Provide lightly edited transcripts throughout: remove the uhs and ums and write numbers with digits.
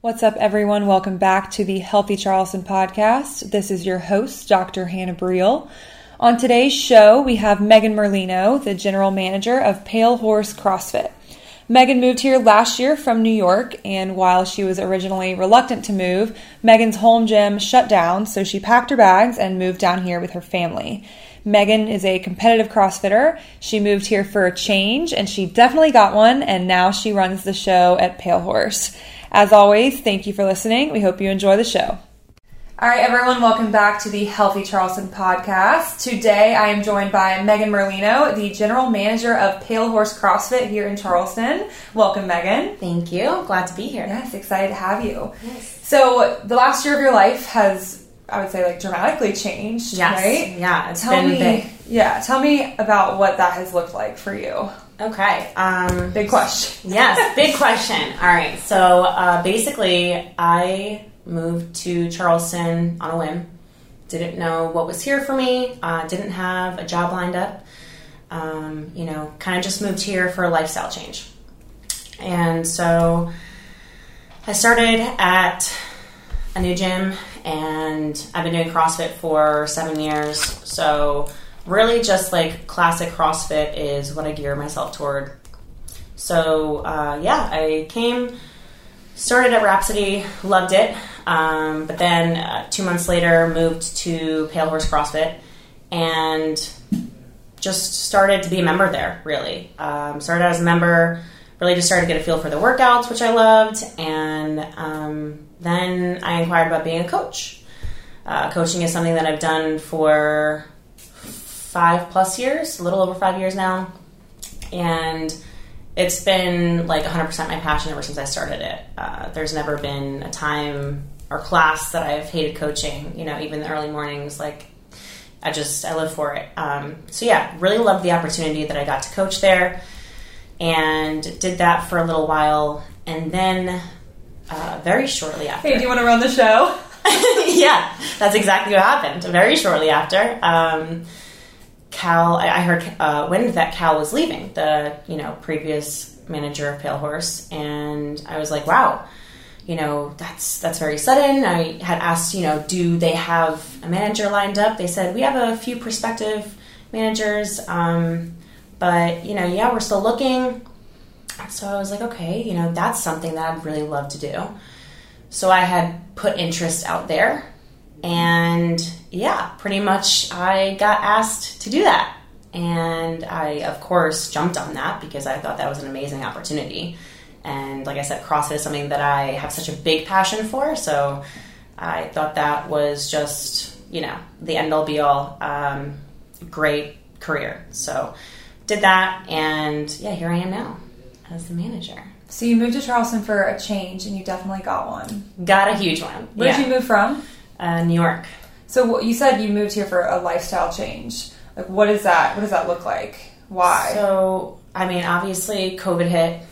What's up, everyone? Welcome back to the Healthy Charleston Podcast. This is your host, Dr. Hannah Briel. On today's show, we have Meghan Merlino, the general manager of Pale Horse CrossFit. Meghan moved here last year from New York, and while she was originally reluctant to move, Meghan's home gym shut down, so she packed her bags and moved down here with her family. Meghan is a competitive CrossFitter. She moved here for a change, and she definitely got one, and now she runs the show at Pale Horse. As always, thank you for listening. We hope you enjoy the show. All right, everyone, welcome back to the Healthy Charleston Podcast. Today, I am joined by Meghan Merlino, the general manager of Pale Horse CrossFit here in Charleston. Welcome, Meghan. Thank you. Glad to be here. Yes, excited to have you. Yes. So the last year of your life has, I would say, dramatically changed, yes. Right? Yeah, it's been big. Yeah, tell me about what that has looked like for you. Okay. Big question. Yes, big question. All right. So basically, I moved to Charleston on a whim. Didn't know what was here for me. Didn't have a job lined up. Kind of just moved here for a lifestyle change. And so I started at a new gym, and I've been doing CrossFit for 7 years. So really just classic CrossFit is what I gear myself toward. So, I started at Rhapsody, loved it. But then 2 months later, moved to Pale Horse CrossFit and just started to be a member there, really. Started as a member, really just started to get a feel for the workouts, which I loved. And then I inquired about being a coach. Coaching is something that I've done for 5+ years, a little over 5 years now, and it's been 100% my passion ever since I started it. There's never been a time or class that I've hated coaching, even the early mornings, I live for it. Really loved the opportunity that I got to coach there, and did that for a little while, and then very shortly after. Hey, do you want to run the show? Yeah, that's exactly what happened. Very shortly after, Cal, I heard wind that Cal was leaving, the previous manager of Pale Horse, and I was like, wow, that's very sudden. I had asked, do they have a manager lined up? They said, we have a few prospective managers, but we're still looking. So I was like, okay, that's something that I'd really love to do. So I had put interest out there. And pretty much I got asked to do that. And I, of course, jumped on that because I thought that was an amazing opportunity. And like I said, CrossFit is something that I have such a big passion for. So I thought that was just, the end all be all, great career. So did that. And here I am now as the manager. So you moved to Charleston for a change, and you definitely got one. Got a huge one. Where did you move from? New York. So you said you moved here for a lifestyle change. What is that? What does that look like? Why? So, obviously COVID hit.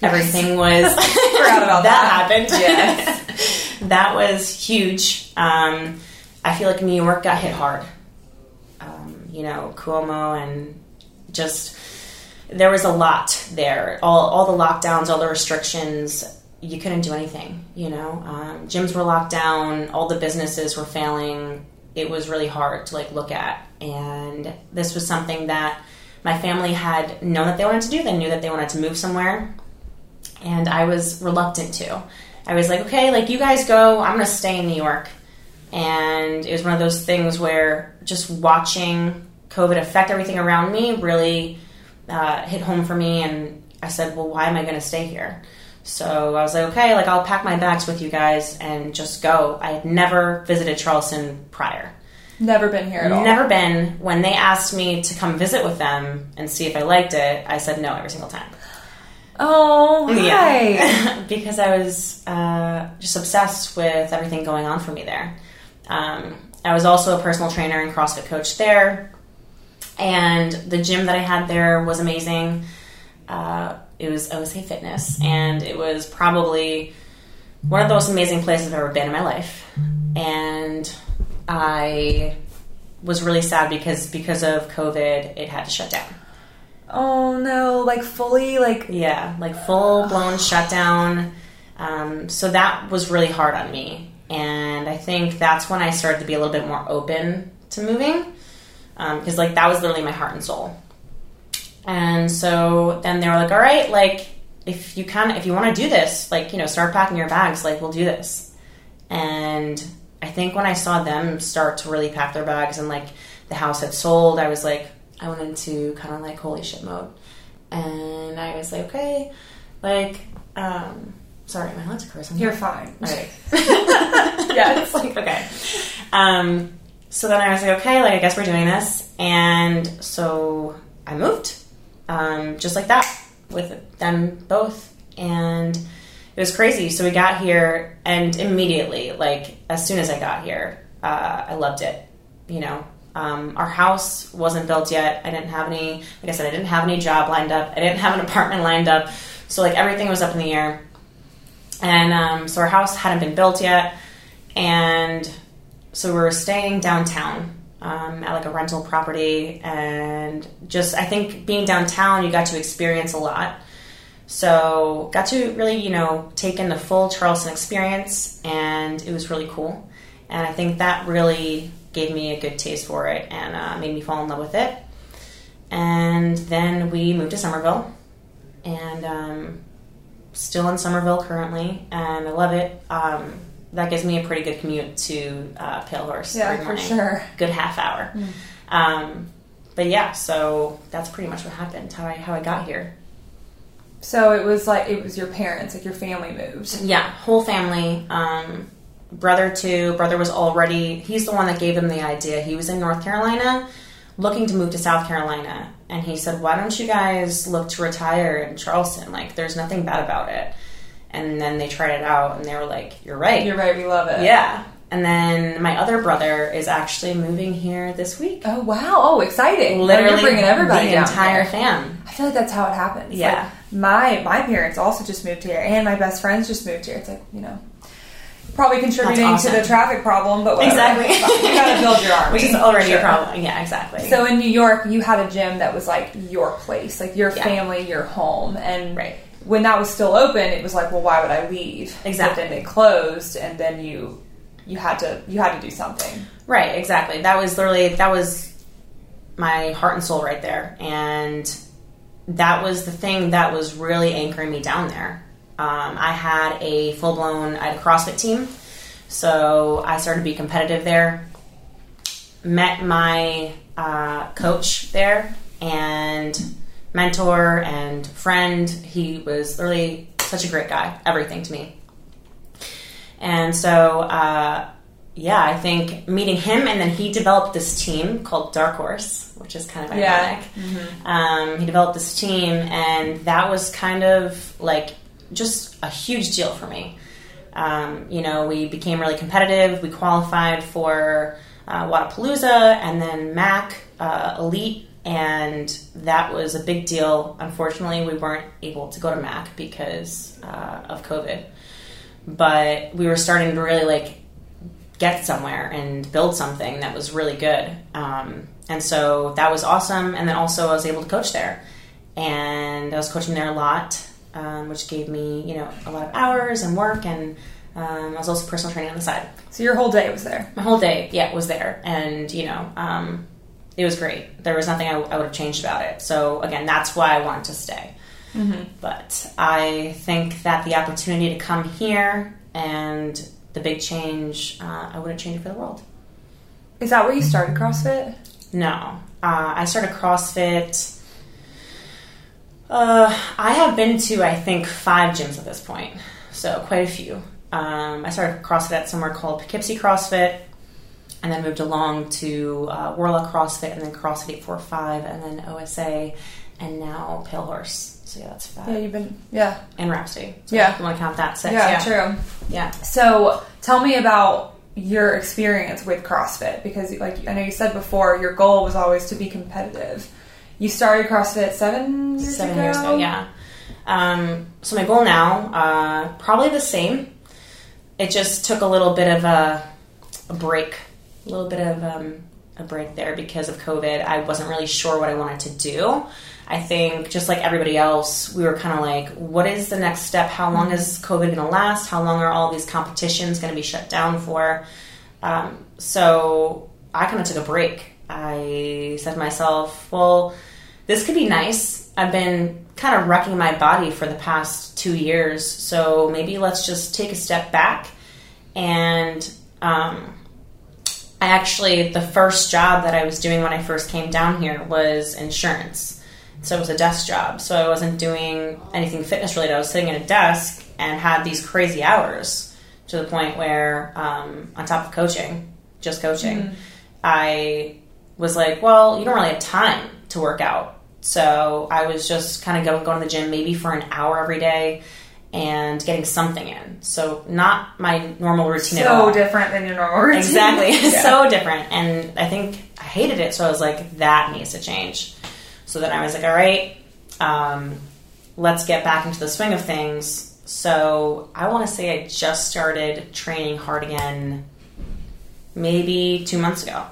Yes. Everything was... forgot about that. That happened. Yes. That was huge. I feel like New York got hit hard. Cuomo and just... there was a lot there. All the lockdowns, all the restrictions... you couldn't do anything, gyms were locked down, all the businesses were failing. It was really hard to look at. And this was something that my family had known that they wanted to do. They knew that they wanted to move somewhere, and I was reluctant to. I was like, okay, like, you guys go. I'm going to stay in New York. And it was one of those things where just watching COVID affect everything around me really hit home for me. And I said, well, why am I going to stay here? So I was like, okay, like, I'll pack my bags with you guys and just go. I had never visited Charleston prior. Never been here at all. Never been. When they asked me to come visit with them and see if I liked it, I said no every single time. Oh, hi. Yeah. Because I was just obsessed with everything going on for me there. I was also a personal trainer and CrossFit coach there. And the gym that I had there was amazing. It was OSA Fitness, and it was probably one of the most amazing places I've ever been in my life. And I was really sad because of COVID, it had to shut down. Oh no! Like fully, like yeah, like full blown shutdown. So that was really hard on me, and I think that's when I started to be a little bit more open to moving, because like that was literally my heart and soul. And so then they were like, all right, like, if you want to do this, like, you know, start packing your bags, like, we'll do this. And I think when I saw them start to really pack their bags and, like, the house had sold, I was like, I went into kind of like holy shit mode. And I was like, okay, like, sorry, my lips are cursing. You're fine. All right. Yeah, it's like, okay. So then I was like, okay, like, I guess we're doing this. And so I moved. Just like that with them both, and it was crazy. So we got here, and immediately, like as soon as I got here, I loved it, you know. Our house wasn't built yet. I didn't have any job lined up. I didn't have an apartment lined up. So like everything was up in the air, and so our house hadn't been built yet, and so we were staying downtown. At like a rental property, and just I think being downtown, you got to experience a lot. So got to really, you know, take in the full Charleston experience, and it was really cool. And I think that really gave me a good taste for it, and made me fall in love with it. And then we moved to Somerville, and still in Somerville currently, and I love it. That gives me a pretty good commute to Pale Horse. Yeah, every morning. For sure. Good half hour. Mm. But yeah, so that's pretty much what happened, how I got here. So it was like, it was your parents, like your family moved. Yeah, whole family. Brother too. Brother was already, he's the one that gave them the idea. He was in North Carolina looking to move to South Carolina. And he said, why don't you guys look to retire in Charleston? Like, there's nothing bad about it. And then they tried it out, and they were like, you're right. You're right, we love it. Yeah. And then my other brother is actually moving here this week. Oh, wow. Oh, exciting. Literally you're bringing everybody the down entire here. Fam. I feel like that's how it happens. Yeah. Like, my parents also just moved here, and my best friends just moved here. It's like, you know, probably contributing awesome. To the traffic problem, but whatever. Exactly. You got to build your arm. Which is already a problem. Yeah, exactly. So in New York, you had a gym that was like your place, like your family, your home. And right. When that was still open, it was like, well, why would I leave? Exactly. But then they closed, and then you had to do something. Right, exactly. That was my heart and soul right there. And that was the thing that was really anchoring me down there. I had a CrossFit team. So I started to be competitive there. Met my coach there, and mentor and friend. He was really such a great guy, everything to me. And so, yeah, I think meeting him, and then he developed this team called Dark Horse, which is kind of iconic. Yeah. Mm-hmm. He developed this team, and that was kind of like just a huge deal for me. You know, we became really competitive. We qualified for Wadapalooza, and then MAC Elite. And that was a big deal. Unfortunately, we weren't able to go to MAC because of COVID. But we were starting to really, like, get somewhere and build something that was really good. And so that was awesome. And then also I was able to coach there. And I was coaching there a lot, which gave me, you know, a lot of hours and work. And I was also personal training on the side. So your whole day was there? My whole day, yeah, was there. And, you know, it was great. There was nothing I would have changed about it. So, again, that's why I wanted to stay. Mm-hmm. But I think that the opportunity to come here and the big change, I wouldn't change it for the world. Is that where you started CrossFit? No. I started CrossFit. I have been to, I think, 5 gyms at this point. So quite a few. I started CrossFit at somewhere called Poughkeepsie CrossFit, and then moved along to Warlock CrossFit, and then CrossFit 845, and then OSA, and now Pale Horse. So yeah, that's 5. Yeah, you've been, yeah. And Rhapsody. So yeah. You want to count that, 6. Yeah, yeah, true. Yeah. So tell me about your experience with CrossFit, because like I know you said before, your goal was always to be competitive. You started CrossFit 7 years ago, yeah. So my goal now, probably the same. It just took a little bit of a break. A little bit of a break there because of COVID. I wasn't really sure what I wanted to do. I think just like everybody else, we were kind of like, what is the next step? How long is COVID going to last? How long are all these competitions going to be shut down for? So I kind of took a break. I said to myself, well, this could be nice. I've been kind of wrecking my body for the past 2 years. So maybe let's just take a step back. And I actually, the first job that I was doing when I first came down here was insurance. So it was a desk job. So I wasn't doing anything fitness related. I was sitting at a desk and had these crazy hours to the point where, on top of coaching, just coaching, I was like, well, you don't really have time to work out. So I was just kind of going to the gym maybe for an hour every day and getting something in. So not my normal routine at all. So different than your normal routine. Exactly. Yeah. So different. And I think I hated it. So I was like, that needs to change. So then I was like, all right, let's get back into the swing of things. So I want to say I just started training hard again maybe 2 months ago.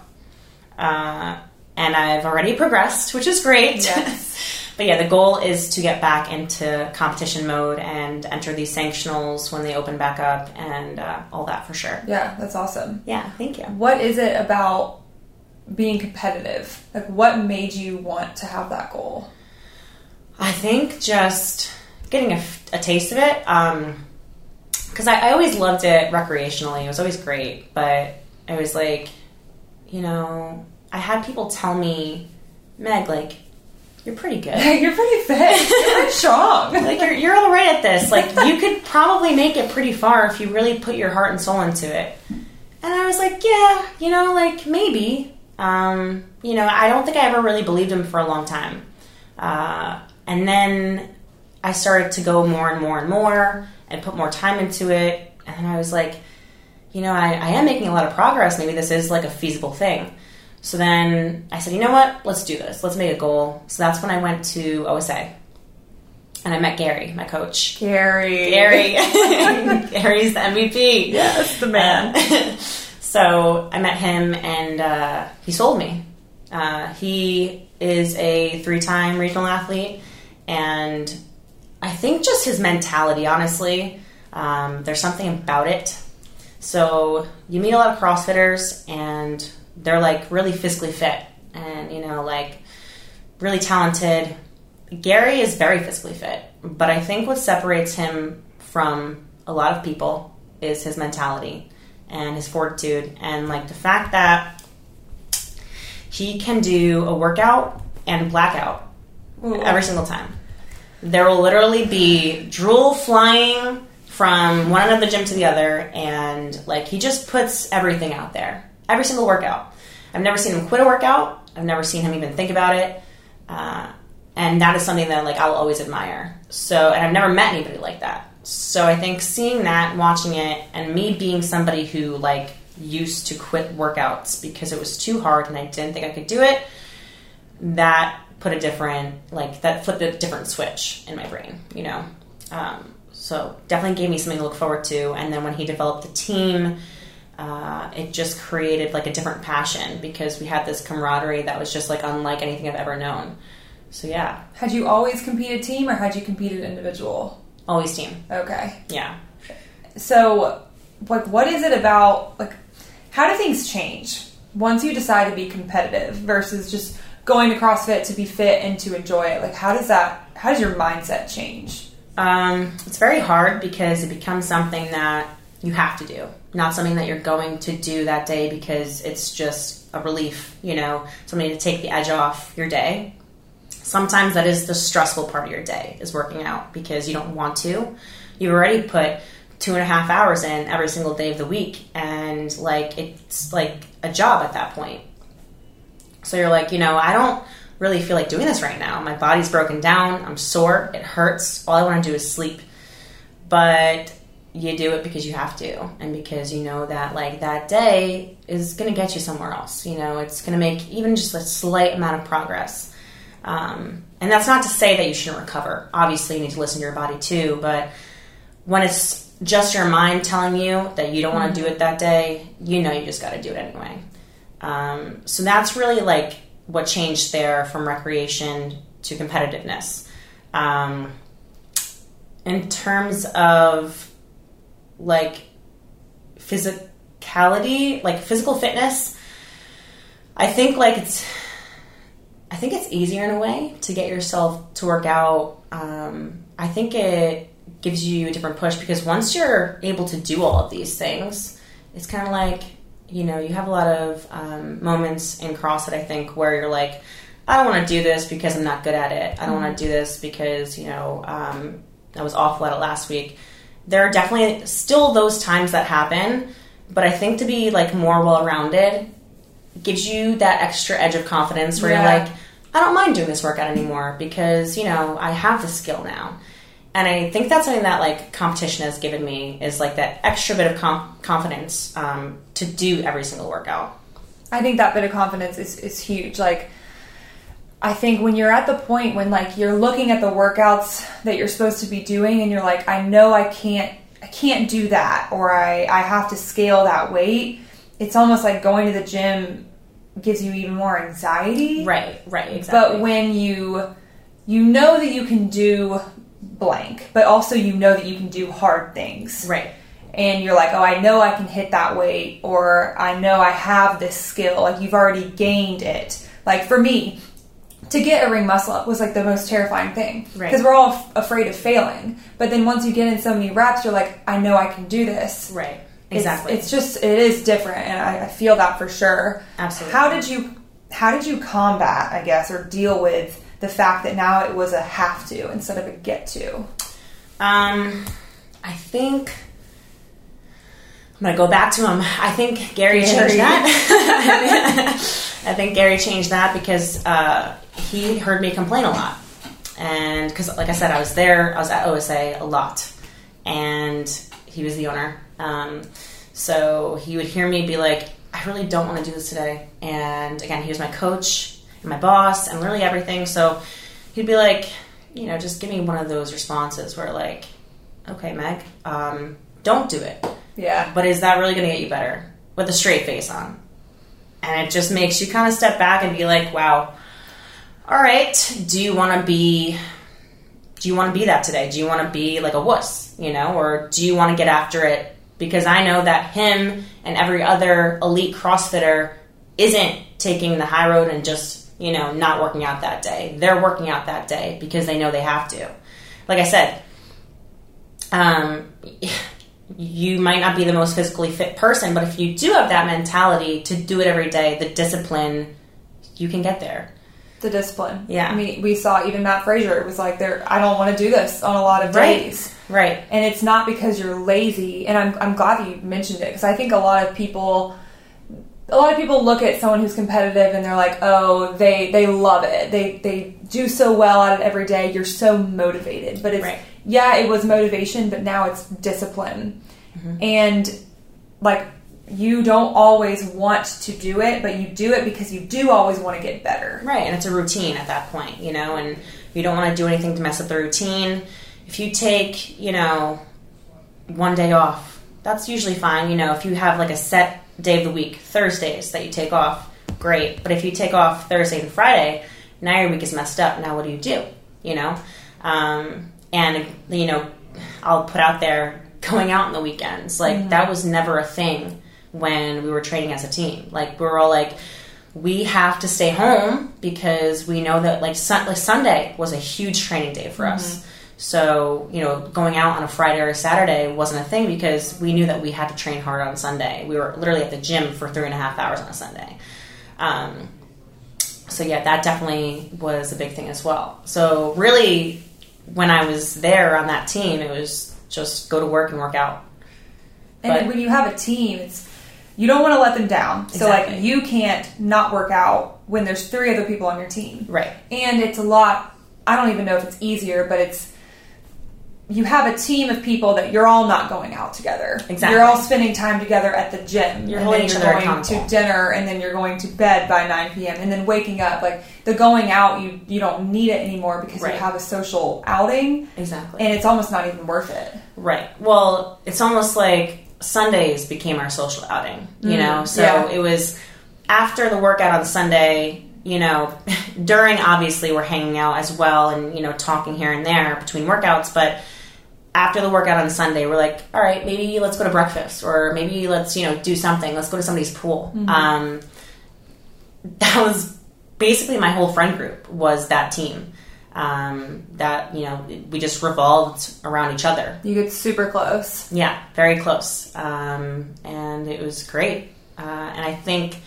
And I've already progressed, which is great. Yes. But yeah, the goal is to get back into competition mode and enter these sanctionals when they open back up and all that for sure. Yeah, that's awesome. Yeah, thank you. What is it about being competitive? Like, what made you want to have that goal? I think just getting a taste of it. 'Cause I always loved it recreationally. It was always great. But I was like, you know, I had people tell me, Meg, like, you're pretty good. You're pretty fit. You're pretty strong. Like, you're all right at this. Like, you could probably make it pretty far if you really put your heart and soul into it. And I was like, yeah, you know, like, maybe. You know, I don't think I ever really believed him for a long time. And then I started to go more and more and more and put more time into it. And I was like, you know, I am making a lot of progress. Maybe this is, like, a feasible thing. So then I said, you know what? Let's do this. Let's make a goal. So that's when I went to OSA. And I met Gary, my coach. Gary. Gary's the MVP. Yes, the man. So I met him, and he sold me. He is a 3-time regional athlete. And I think just his mentality, honestly, there's something about it. So you meet a lot of CrossFitters, and they're, like, really physically fit and, you know, like, really talented. Gary is very physically fit, but I think what separates him from a lot of people is his mentality and his fortitude and, like, the fact that he can do a workout and blackout every single time. There will literally be drool flying from one end of the gym to the other, and, like, he just puts everything out there. Every single workout. I've never seen him quit a workout. I've never seen him even think about it. And that is something that, like, I'll always admire. So, and I've never met anybody like that. So I think seeing that, watching it, and me being somebody who, like, used to quit workouts because it was too hard and I didn't think I could do it, that put a different, like, that flipped a different switch in my brain, you know. So definitely gave me something to look forward to. And then when he developed the team, it just created, like, a different passion because we had this camaraderie that was just, like, unlike anything I've ever known. So, yeah. Had you always competed team or had you competed individual? Always team. Okay. Yeah. So, like, what is it about, like, how do things change once you decide to be competitive versus just going to CrossFit to be fit and to enjoy it? Like, how does your mindset change? It's very hard because it becomes something that you have to do, not something that you're going to do that day because it's just a relief, you know, something to take the edge off your day. Sometimes that is the stressful part of your day, is working out, because you don't want to. You've already put 2.5 hours in every single day of the week, and like it's like a job at that point. So you're like, you know, I don't really feel like doing this right now. My body's broken down. I'm sore. It hurts. All I want to do is sleep. But you do it because you have to, and because you know that like that day is going to get you somewhere else. You know, it's going to make even just a slight amount of progress. And that's not to say that you shouldn't recover. Obviously, you need to listen to your body too. But when it's just your mind telling you that you don't want to do it that day, you know you just got to do it anyway. So that's really like what changed there from recreation to competitiveness. In terms of like physicality, like physical fitness, I think it's easier in a way to get yourself to work out. I think it gives you a different push, because once you're able to do all of these things, it's kind of like, you know, you have a lot of moments in CrossFit, I think, where you're like, I don't want to do this because I'm not good at it. I don't want to do this because, you know, I was awful at it last week. There are definitely still those times that happen, but I think to be like more well-rounded gives you that extra edge of confidence where you're like, I don't mind doing this workout anymore because, you know, I have the skill now. And I think that's something that, like, competition has given me, is, like, that extra bit of confidence to do every single workout. I think that bit of confidence is huge. Like, I think when you're at the point when, like, you're looking at the workouts that you're supposed to be doing and you're like, I know I can't do that, or I have to scale that weight, it's almost like going to the gym gives you even more anxiety. Right, exactly. But when you know that you can do blank, but also you know that you can do hard things. Right. And you're like, oh, I know I can hit that weight, or I know I have this skill. Like, you've already gained it. Like, for me, to get a ring muscle up was like the most terrifying thing. Right. Because we're all afraid of failing. But then once you get in so many reps, you're like, I know I can do this. Right. Exactly. It is different, and I feel that for sure. Absolutely. How did you combat, I guess, or deal with the fact that now it was a have to instead of a get to? I think I'm going to go back to him. I think Gary changed that. I think Gary changed that because he heard me complain a lot. And because, like I said, I was at OSA a lot. And he was the owner. So he would hear me be like, I really don't want to do this today. And again, he was my coach, and my boss, and literally everything. So he'd be like, you know, just give me one of those responses where like, okay, Meg, don't do it. Yeah. But is that really going to get you better? With a straight face on. And it just makes you kind of step back and be like, wow, all right, do you want to be that today? Do you want to be like a wuss, you know, or do you want to get after it? Because I know that him and every other elite CrossFitter isn't taking the high road and just, you know, not working out that day. They're working out that day because they know they have to. Like I said, you might not be the most physically fit person, but if you do have that mentality to do it every day, the discipline, you can get there. The discipline. Yeah. I mean, we saw even Matt Frazier. It was like, I don't want to do this on a lot of days. Right. And it's not because you're lazy. And I'm glad that you mentioned it, because I think a lot of people look at someone who's competitive and they're like, oh, they love it. They do so well at it every day. You're so motivated. But it's, yeah, it was motivation, but now it's discipline. Mm-hmm. And, like, you don't always want to do it, but you do it because you do always want to get better. Right, and it's a routine at that point, you know, and you don't want to do anything to mess up the routine. If you take, you know, one day off, that's usually fine. You know, if you have, like, a set day of the week, Thursdays, that you take off, great. But if you take off Thursday and Friday, now your week is messed up. Now what do? You know? And, you know, I'll put out there going out on the weekends. Like, that was never a thing when we were training as a team. Like, we were all like, we have to stay home because we know that like Sunday was a huge training day for us. So, you know, going out on a Friday or a Saturday wasn't a thing because we knew that we had to train hard on Sunday. We were literally at the gym for 3.5 hours on a Sunday. So yeah, that definitely was a big thing as well. So really when I was there on that team, it was just go to work and work out. And when you have a team, it's, you don't want to let them down. So like you can't not work out when there's 3 other people on your team. Right. And it's a lot. I don't even know if it's easier, but it's, you have a team of people that you're all not going out together. Exactly. You're all spending time together at the gym. You're holding each other accountable. You're going to dinner, and then you're going to bed by 9 p.m. and then waking up. Like the going out, you don't need it anymore because you have a social outing. Exactly. And it's almost not even worth it. Right. Well, it's almost like Sundays became our social outing, you know? So it was after the workout on Sunday, you know, during obviously we're hanging out as well and, you know, talking here and there between workouts, but after the workout on Sunday, we're like, all right, maybe let's go to breakfast or maybe let's, you know, do something. Let's go to somebody's pool. That was basically my whole friend group was that team. That, you know, we just revolved around each other. You get super close. Yeah, very close. And it was great. And I think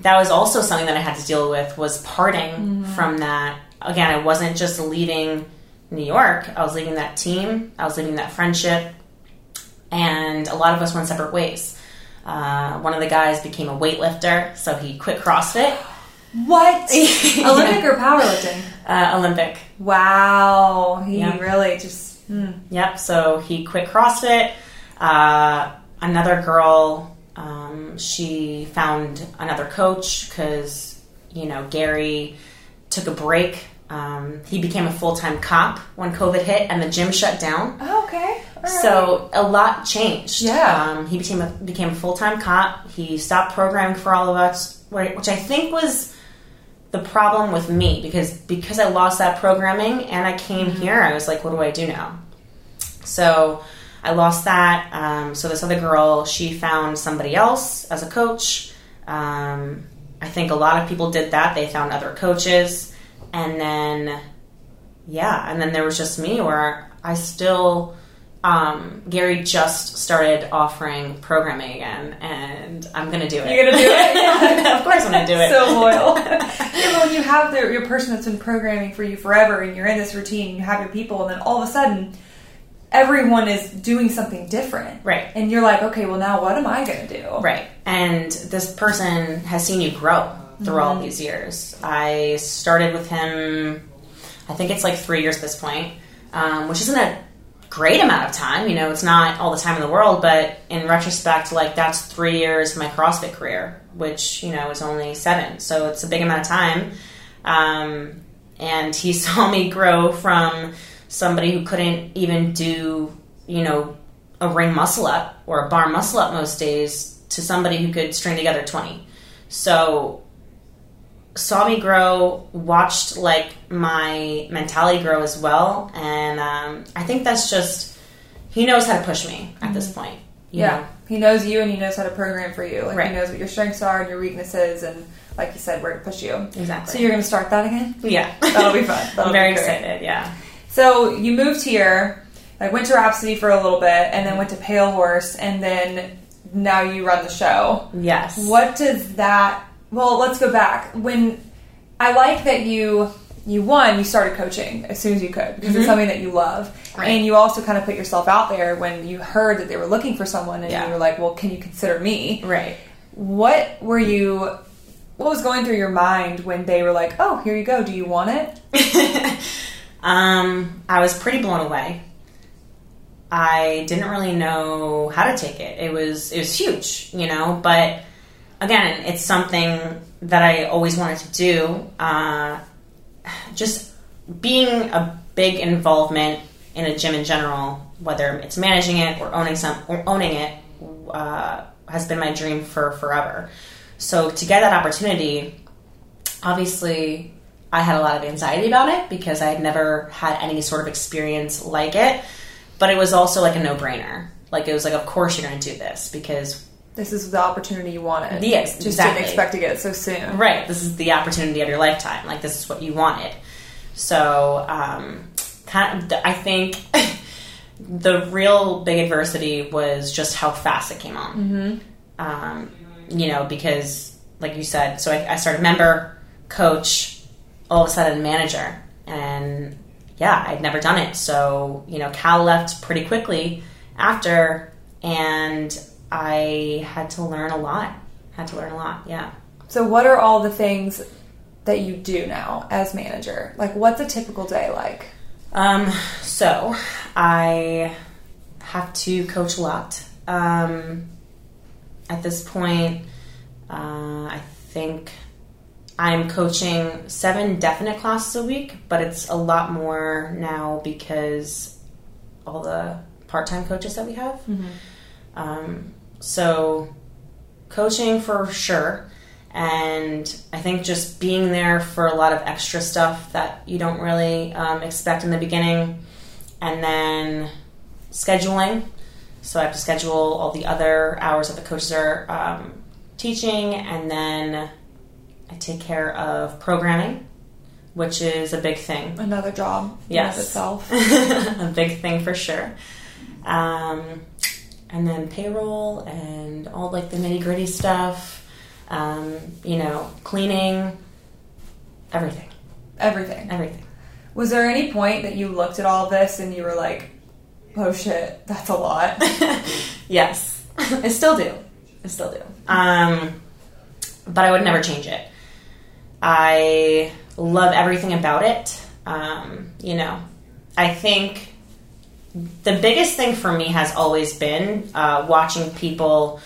that was also something that I had to deal with was parting from that. Again, I wasn't just leaving New York. I was leaving that team. I was leaving that friendship. And a lot of us went separate ways. One of the guys became a weightlifter, so he quit CrossFit. What? Olympic or powerlifting? Olympic. Wow. He really just... Yep. So he quit CrossFit. Another girl, she found another coach because, you know, Gary took a break. He became a full-time cop when COVID hit and the gym shut down. Oh, okay. Right. So a lot changed. Yeah. He became a full-time cop. He stopped programming for all of us, which I think was the problem with me because I lost that programming and I came here. I was like, what do I do now? So I lost that. So this other girl, she found somebody else as a coach. I think a lot of people did that. They found other coaches. And then, and then there was just me where I still, Gary just started offering programming again, and I'm going to do it. You're going to do it? Yeah. Of course I'm going to do it. So loyal. Yeah, but when you have your person that's been programming for you forever, and you're in this routine, and you have your people, and then all of a sudden, everyone is doing something different. Right. And you're like, okay, well, now what am I going to do? Right. And this person has seen you grow through all these years. I started with him, I think it's like 3 years at this point, which isn't a great amount of time. You know, it's not all the time in the world, but in retrospect, like that's 3 years of my CrossFit career, which, you know, is only 7. So it's a big amount of time. And he saw me grow from somebody who couldn't even do, you know, a ring muscle up or a bar muscle up most days to somebody who could string together 20. So saw me grow, watched like my mentality grow as well, and I think that's just he knows how to push me at this point. You know? He knows you and he knows how to program for you. Like he knows what your strengths are and your weaknesses, and like you said, where to push you. Exactly. So you're going to start that again? Yeah, that'll be fun. I'm very excited. Yeah. So you moved here, like went to Rhapsody for a little bit, and then went to Pale Horse, and then now you run the show. Yes. What does that? Well, let's go back. When I like that you started coaching as soon as you could because it's something that you love. Right. And you also kind of put yourself out there when you heard that they were looking for someone and you were like, well, can you consider me? Right. What was going through your mind when they were like, oh, here you go. Do you want it? I was pretty blown away. I didn't really know how to take it. It was huge, you know, but again, it's something that I always wanted to do. Just being a big involvement in a gym in general, whether it's managing it or owning it, has been my dream for forever. So to get that opportunity, obviously I had a lot of anxiety about it because I had never had any sort of experience like it, but it was also like a no-brainer. Like it was like, of course you're going to do this because This is the opportunity you wanted. Yes, just exactly. Didn't expect to get it so soon. Right. This is the opportunity of your lifetime. Like, this is what you wanted. So, kind of, I think the real big adversity was just how fast it came on. Mm-hmm. You know, because, like you said, so I started member, coach, all of a sudden manager. And, yeah, I'd never done it. So, you know, Cal left pretty quickly after, and I had to learn a lot. Yeah. So what are all the things that you do now as manager? Like, what's a typical day like? So I have to coach a lot. At this point, I think I'm coaching 7 definite classes a week, but it's a lot more now because all the part-time coaches that we have. Mm-hmm. So coaching for sure. And I think just being there for a lot of extra stuff that you don't really expect in the beginning. And then scheduling. So I have to schedule all the other hours that the coaches are teaching. And then I take care of programming, which is a big thing. Another job. Yes. In itself. A big thing for sure. And then payroll and all, like, the nitty-gritty stuff, you know, cleaning, everything. Everything. Was there any point that you looked at all this and you were like, oh, shit, that's a lot? Yes. I still do. But I would never change it. I love everything about it. You know, I think the biggest thing for me has always been watching people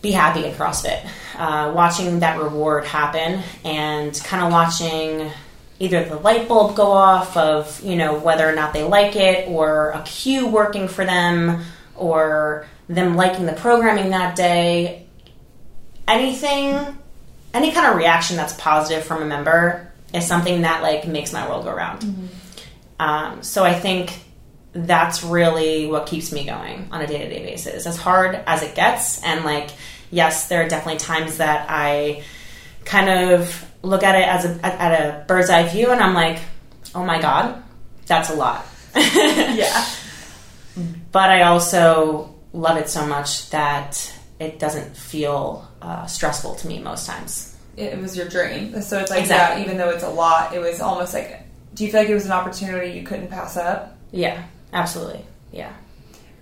be happy in CrossFit, watching that reward happen, and kind of watching either the light bulb go off of, you know, whether or not they like it, or a cue working for them, or them liking the programming that day. Anything, any kind of reaction that's positive from a member is something that, like, makes my world go round. Mm-hmm. So I think that's really what keeps me going on a day-to-day basis, as hard as it gets. And, like, yes, there are definitely times that I kind of look at it as at a bird's eye view, and I'm like, oh my God, that's a lot. Yeah. But I also love it so much that it doesn't feel stressful to me most times. It was your dream. So it's like, exactly. Yeah, even though it's a lot, it was almost like, do you feel like it was an opportunity you couldn't pass up? Yeah, absolutely. Yeah.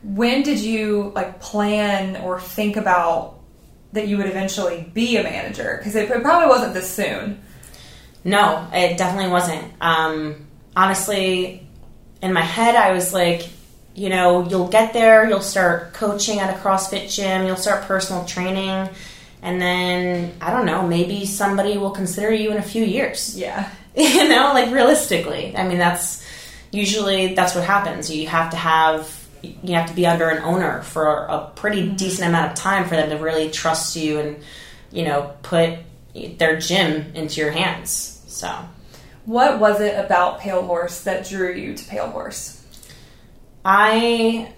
When did you, like, plan or think about that you would eventually be a manager? Because it probably wasn't this soon. No, it definitely wasn't. Honestly, in my head, I was like, you know, you'll get there, you'll start coaching at a CrossFit gym, you'll start personal training, and then, I don't know, maybe somebody will consider you in a few years. Yeah. You know, like, realistically, I mean, that's what happens. You have to be under an owner for a pretty mm-hmm. decent amount of time for them to really trust you and, you know, put their gym into your hands. So what was it about Pale Horse that drew you to Pale Horse? I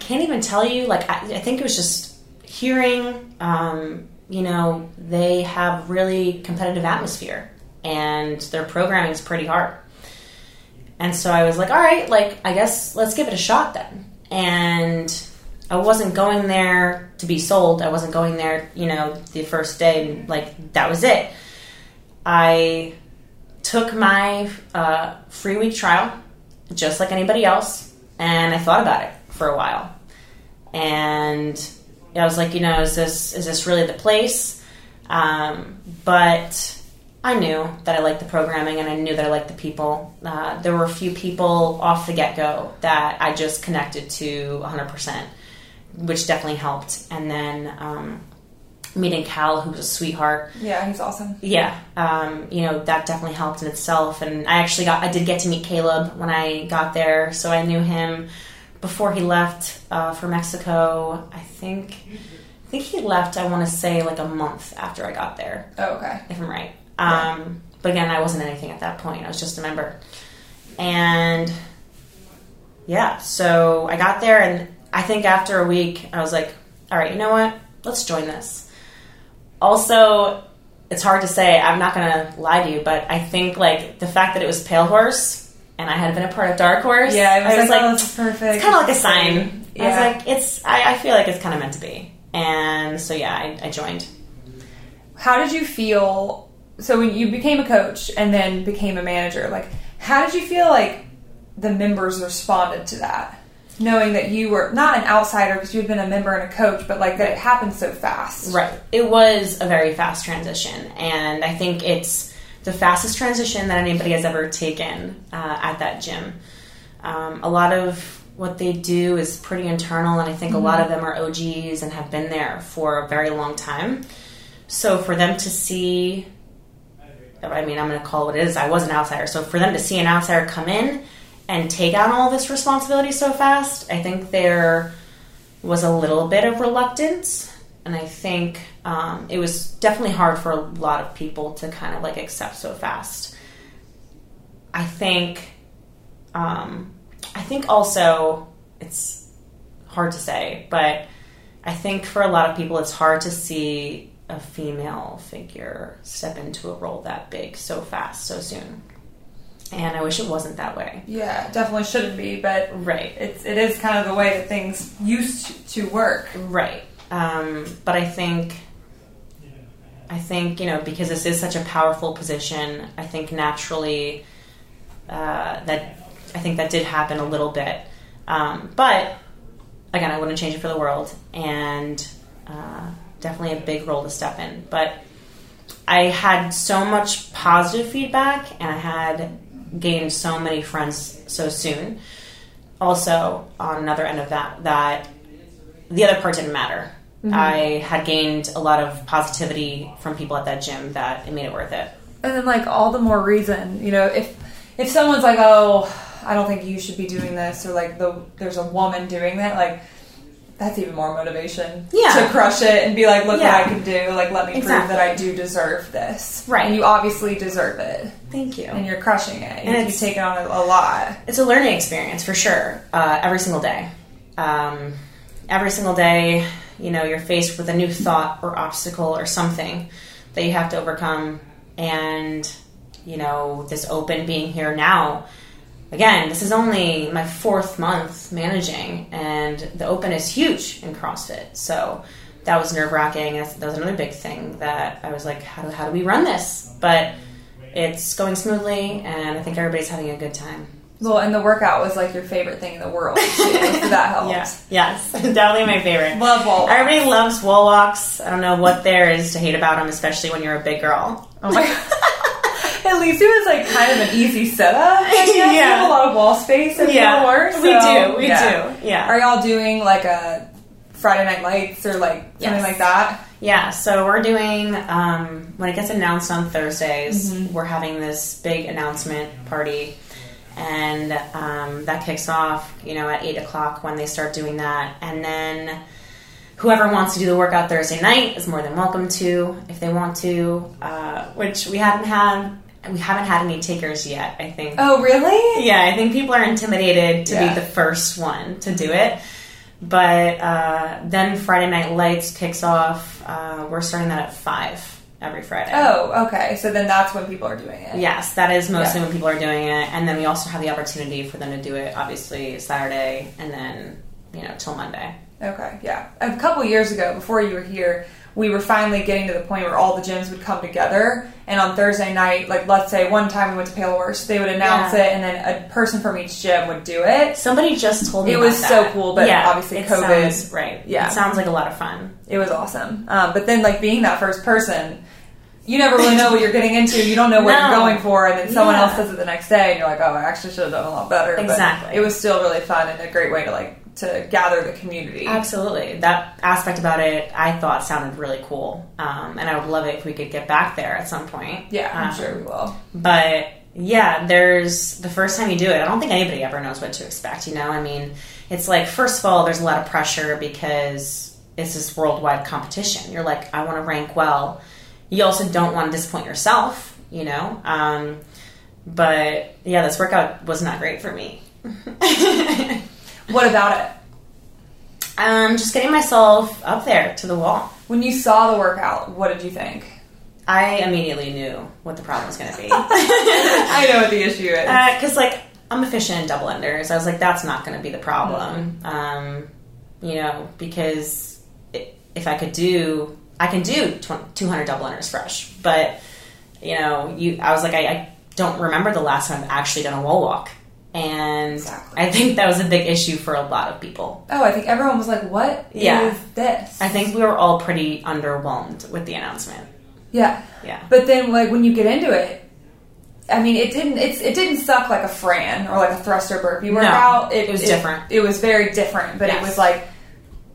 can't even tell you. Like, I think it was just hearing, you know, they have really competitive atmosphere. And their programming is pretty hard. And so I was like, all right, like, I guess let's give it a shot then. And I wasn't going there to be sold. I wasn't going there, you know, the first day, and, like, that was it. I took my free-week trial, just like anybody else, and I thought about it for a while. And I was like, you know, is this really the place? But I knew that I liked the programming, and I knew that I liked the people. There were a few people off the get-go that I just connected to 100%, which definitely helped. And then meeting Cal, who was a sweetheart. Yeah, he's awesome. Yeah. You know, that definitely helped in itself. And I actually did get to meet Caleb when I got there, so I knew him before he left for Mexico, I think. I think he left, I want to say, like, a month after I got there. Oh, okay. If I'm right. Yeah. But again, I wasn't anything at that point. I was just a member. And yeah, so I got there, and I think after a week I was like, all right, you know what? Let's join this. Also, it's hard to say. I'm not going to lie to you, but I think, like, the fact that it was Pale Horse and I had been a part of Dark Horse. Yeah, I was like, oh, that's perfect. It's kind of like a sign. Yeah. I was like, I feel like it's kind of meant to be. And so, yeah, I joined. How did you feel? So when you became a coach and then became a manager, like, how did you feel like the members responded to that? Knowing that you were not an outsider because you had been a member and a coach, but like that it happened so fast. Right. It was a very fast transition. And I think it's the fastest transition that anybody has ever taken at that gym. A lot of what they do is pretty internal. And I think a lot of them are OGs and have been there for a very long time. So for them to see, I mean, I'm going to call it what it is. I was an outsider. So for them to see an outsider come in and take on all this responsibility so fast, I think there was a little bit of reluctance. And I think it was definitely hard for a lot of people to kind of like accept so fast. I think also it's hard to say, but I think for a lot of people it's hard to see a female figure step into a role that big so fast, so soon. And I wish it wasn't that way. Yeah, definitely shouldn't be, but right, it is kind of the way that things used to work. Right. But I think, you know, because this is such a powerful position, I think naturally that did happen a little bit. But again, I wouldn't change it for the world, and definitely a big role to step in. But I had so much positive feedback, and I had gained so many friends so soon. Also, on another end of that the other part didn't matter. Mm-hmm. I had gained a lot of positivity from people at that gym that it made it worth it. And then, like, all the more reason, you know, if someone's like, oh, I don't think you should be doing this, or like there's a woman doing that, like, that's even more motivation to crush it and be like, look what I can do. Like, let me prove that I do deserve this. Right. And you obviously deserve it. Thank you. And you're crushing it. And you take on a lot. It's a learning experience for sure. Every single day. You know, you're faced with a new thought or obstacle or something that you have to overcome. And, you know, this open being here now, again, this is only my 4th month managing, and the open is huge in CrossFit. So that was nerve-wracking. That was another big thing that I was like, how do we run this? But it's going smoothly, and I think everybody's having a good time. Well, and the workout was like your favorite thing in the world, too, so that helped. Yes, definitely my favorite. Love wall walks. Everybody loves wall walks. I don't know what there is to hate about them, especially when you're a big girl. Oh, my God. At least it was like kind of an easy setup. Yeah, you have a lot of wall space at the floor. So, we do. Yeah. Are y'all doing like a Friday Night Lights or like something like that? Yeah. So we're doing when it gets announced on Thursdays, we're having this big announcement party, and that kicks off, you know, at 8:00 when they start doing that, and then whoever wants to do the workout Thursday night is more than welcome to if they want to, which we haven't had. We haven't had any takers yet, I think. Oh, really? Yeah, I think people are intimidated to be the first one to do it. But then Friday Night Lights kicks off. We're starting that at 5 every Friday. Oh, okay. So then that's when people are doing it. Yes, that is mostly when people are doing it. And then we also have the opportunity for them to do it, obviously, Saturday and then, you know, till Monday. Okay, yeah. A couple years ago, before you were here, we were finally getting to the point where all the gyms would come together, and on Thursday night, like, let's say one time we went to Pale Horse, they would announce it, and then a person from each gym would do it. Somebody just told me about that. It was so cool, but obviously COVID. Sounds, right. Yeah. It sounds like a lot of fun. It was awesome. But then, like, being that first person, you never really know what you're getting into. You don't know what you're going for, and then someone else does it the next day, and you're like, oh, I actually should have done a lot better. Exactly. But it was still really fun and a great way to, like, to gather the community. Absolutely. That aspect about it, I thought, sounded really cool. And I would love it if we could get back there at some point. Yeah, I'm sure we will. But, yeah, there's the first time you do it, I don't think anybody ever knows what to expect, you know? I mean, it's like, first of all, there's a lot of pressure because it's this worldwide competition. You're like, I want to rank well. You also don't want to disappoint yourself, you know? But, yeah, this workout was not great for me. What about it? Just getting myself up there to the wall. When you saw the workout, what did you think? I immediately knew what the problem was going to be. I know what the issue is. Because, I'm efficient in double unders. I was like, that's not going to be the problem. Mm-hmm. Because if I could do... I can do 200 double unders fresh. But, I was like, I don't remember the last time I've actually done a wall walk. And exactly. I think that was a big issue for a lot of people. Oh, I think everyone was like, what is this? I think we were all pretty underwhelmed with the announcement. Yeah. Yeah. But then, when you get into it, I mean, it didn't suck like a Fran or like a thruster burpee workout. No, it was different. It was very different. But It was like,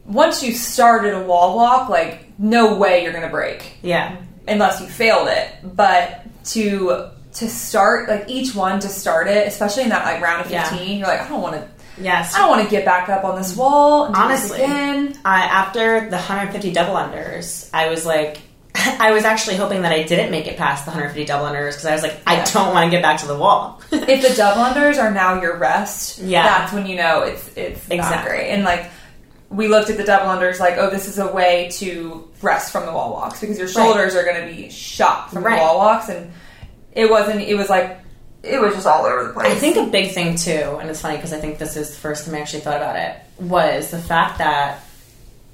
once you started a wall walk, no way you're going to break. Yeah. Unless you failed it. But to start, each one to start it, especially in that, round of 15, you're like, I don't want to get back up on this wall and do honestly, this again. After the 150 double unders, I was like... I was actually hoping that I didn't make it past the 150 double unders because I was like, I don't want to get back to the wall. If the double unders are now your rest, that's when you know it's not great. And we looked at the double unders this is a way to rest from the wall walks because your shoulders are going to be shot from the wall walks, and it was just all over the place. I think a big thing too, and it's funny because I think this is the first time I actually thought about it, was the fact that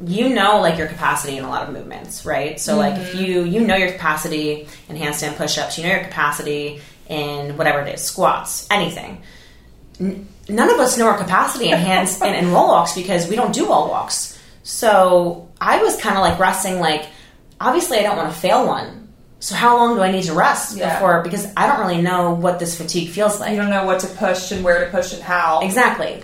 your capacity in a lot of movements, right? So, if you know your capacity in handstand push-ups, you know your capacity in whatever it is, squats, anything. None of us know our capacity in hands and in wall walks because we don't do wall walks. So, I was kind of resting, obviously I don't want to fail one. So how long do I need to rest before? Because I don't really know what this fatigue feels like. You don't know what to push and where to push and how. Exactly.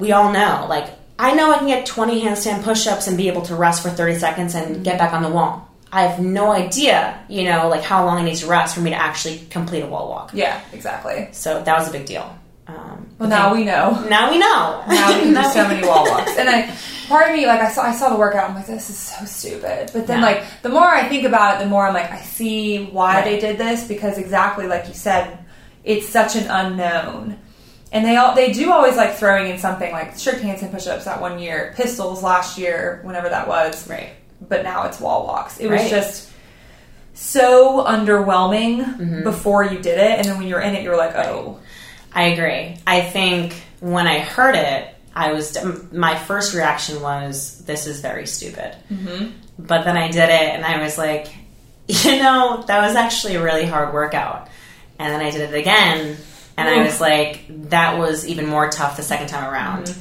We all know, I know I can get 20 handstand push-ups and be able to rest for 30 seconds and get back on the wall. I have no idea, how long I need to rest for me to actually complete a wall walk. Yeah, exactly. So that was a big deal. We know. Now we know. Now we can do so many wall walks. And part of me, I saw the workout, I'm like, this is so stupid. But then, the more I think about it, the more I'm like, I see why they did this. Because exactly like you said, it's such an unknown. And they do always throwing in something strict handstand push-ups that one year, pistols last year, whenever that was. Right. But now it's wall walks. It was just so underwhelming before you did it. And then when you're in it, you're like, oh. I agree. I think when I heard it, my first reaction was, this is very stupid. Mm-hmm. But then I did it and I was like, that was actually a really hard workout. And then I did it again. And I was like, that was even more tough the second time around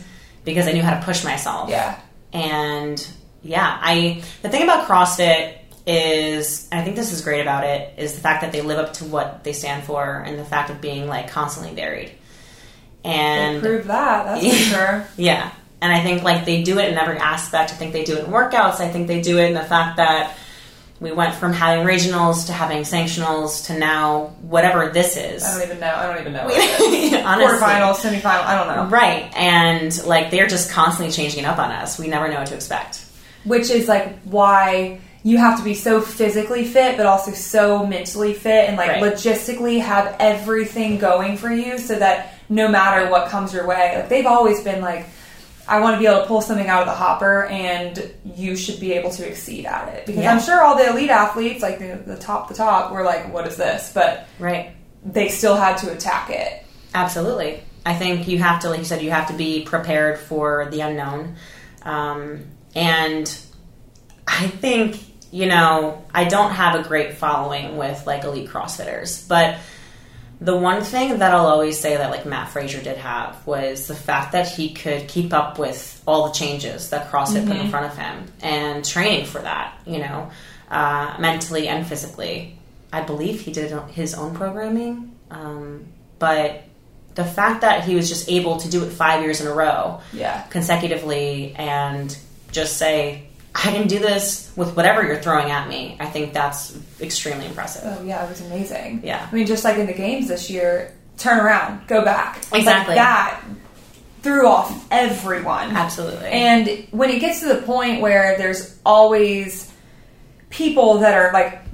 because I knew how to push myself. Yeah. And the thing about CrossFit is, and I think this is great about it, is the fact that they live up to what they stand for and the fact of being constantly varied. And they prove that's for sure. Yeah. And I think they do it in every aspect. I think they do it in workouts. I think they do it in the fact that we went from having regionals to having sanctionals to now whatever this is. I don't even know what it is. Honestly. Quarterfinal, semifinal, I don't know. Right. And, they're just constantly changing it up on us. We never know what to expect. Which is, why you have to be so physically fit but also so mentally fit and, logistically have everything going for you so that no matter what comes your way. They've always been, I want to be able to pull something out of the hopper, and you should be able to exceed at it. Because I'm sure all the elite athletes, the top, were like, what is this? But they still had to attack it. Absolutely. I think you have to, like you said, you have to be prepared for the unknown. And I think, I don't have a great following with, elite CrossFitters. But the one thing that I'll always say that Matt Frazier did have was the fact that he could keep up with all the changes that CrossFit put in front of him and training for that, mentally and physically. I believe he did his own programming, but the fact that he was just able to do it 5 years in a row consecutively and just say, I can do this with whatever you're throwing at me. I think that's extremely impressive. Oh, yeah. It was amazing. Yeah. I mean, just in the games this year, turn around, go back. Exactly. That threw off everyone. Absolutely. And when it gets to the point where there's always people that are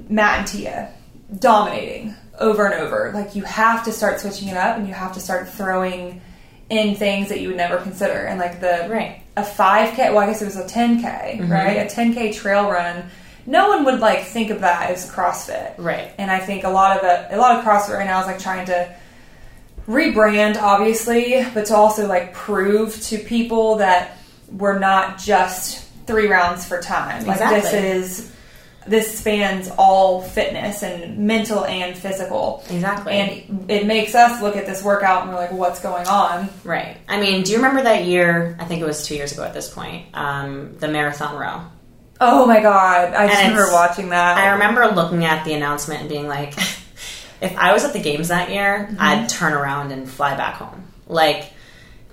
Matt and Tia dominating over and over, you have to start switching it up and you have to start throwing in things that you would never consider. And like the a 5K, well, I guess it was a 10K, right? A 10K trail run. No one would like think of that as CrossFit, right? And I think a lot of CrossFit right now is like trying to rebrand, obviously, but to also like prove to people that we're not just 3 rounds for time. Like this spans all fitness and mental and physical. Exactly. And it makes us look at this workout and we're like, well, what's going on? Right. I mean, do you remember that year? I think it was 2 years ago at this point. The marathon row. Oh my God. I just remember watching that. I remember looking at the announcement and being like, if I was at the games that year, I'd turn around and fly back home. Like,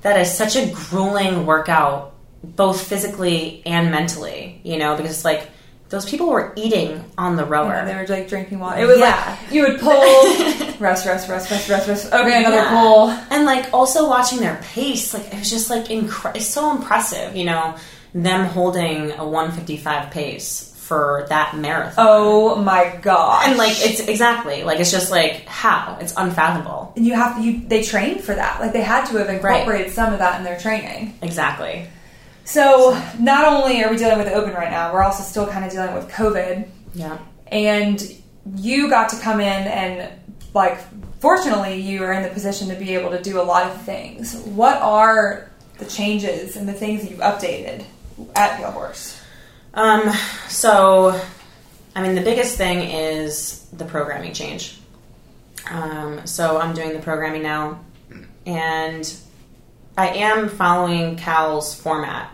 that is such a grueling workout, both physically and mentally, you know, because it's like, those people were eating on the rower. And they were like drinking water. It was like, you would pull, rest. Okay, another pull. And like, also watching their pace, like, it was just like, it's so impressive, you know, them holding a 1:55 pace for that marathon. Oh my God! And like, it's it's just like, how? It's unfathomable. And you have to, they trained for that. Like, they had to have incorporated some of that in their training. Exactly. So not only are we dealing with the open right now, we're also still kind of dealing with COVID. Yeah. And you got to come in and like, fortunately you are in the position to be able to do a lot of things. What are the changes and the things that you've updated at Pale Horse? So, I mean, the biggest thing is the programming change. So I'm doing the programming now, and I am following Cal's format.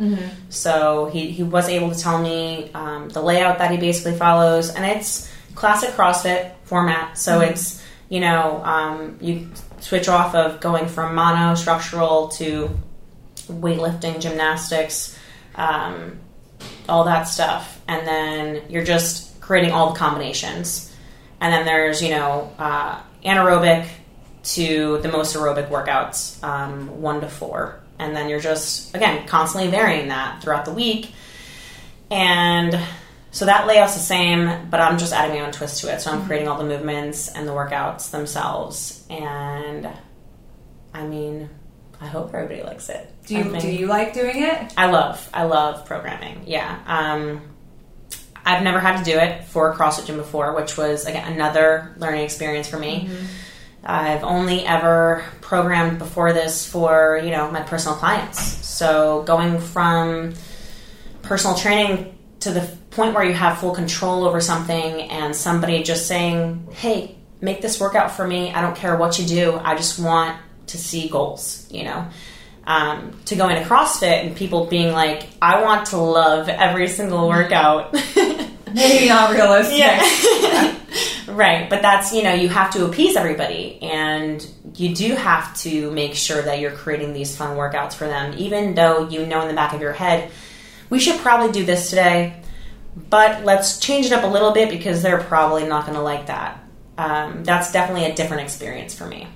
So he was able to tell me the layout that he basically follows, and it's classic CrossFit format. So it's, you know, you switch off of going from mono structural to weightlifting, gymnastics, all that stuff, and then you're just creating all the combinations. And then there's, you know, anaerobic to the most aerobic workouts, 1 to 4, and then you're just, again, constantly varying that throughout the week. And so that layout's the same, but I'm just adding my own twist to it. So I'm creating all the movements and the workouts themselves, and I mean, I hope everybody likes it. Do you like doing it? I love programming. Yeah. I've never had to do it for a CrossFit gym before, which was, again, another learning experience for me. I've only ever programmed before this for, you know, my personal clients. So going from personal training to the point where you have full control over something and somebody just saying, hey, make this workout for me. I don't care what you do. I just want to see goals, you know, to go into CrossFit and people being like, I want to love every single workout. Maybe not realistic. Yeah. Right. But that's, you know, you have to appease everybody, and you do have to make sure that you're creating these fun workouts for them, even though, you know, in the back of your head, we should probably do this today, but let's change it up a little bit because they're probably not going to like that. That's definitely a different experience for me.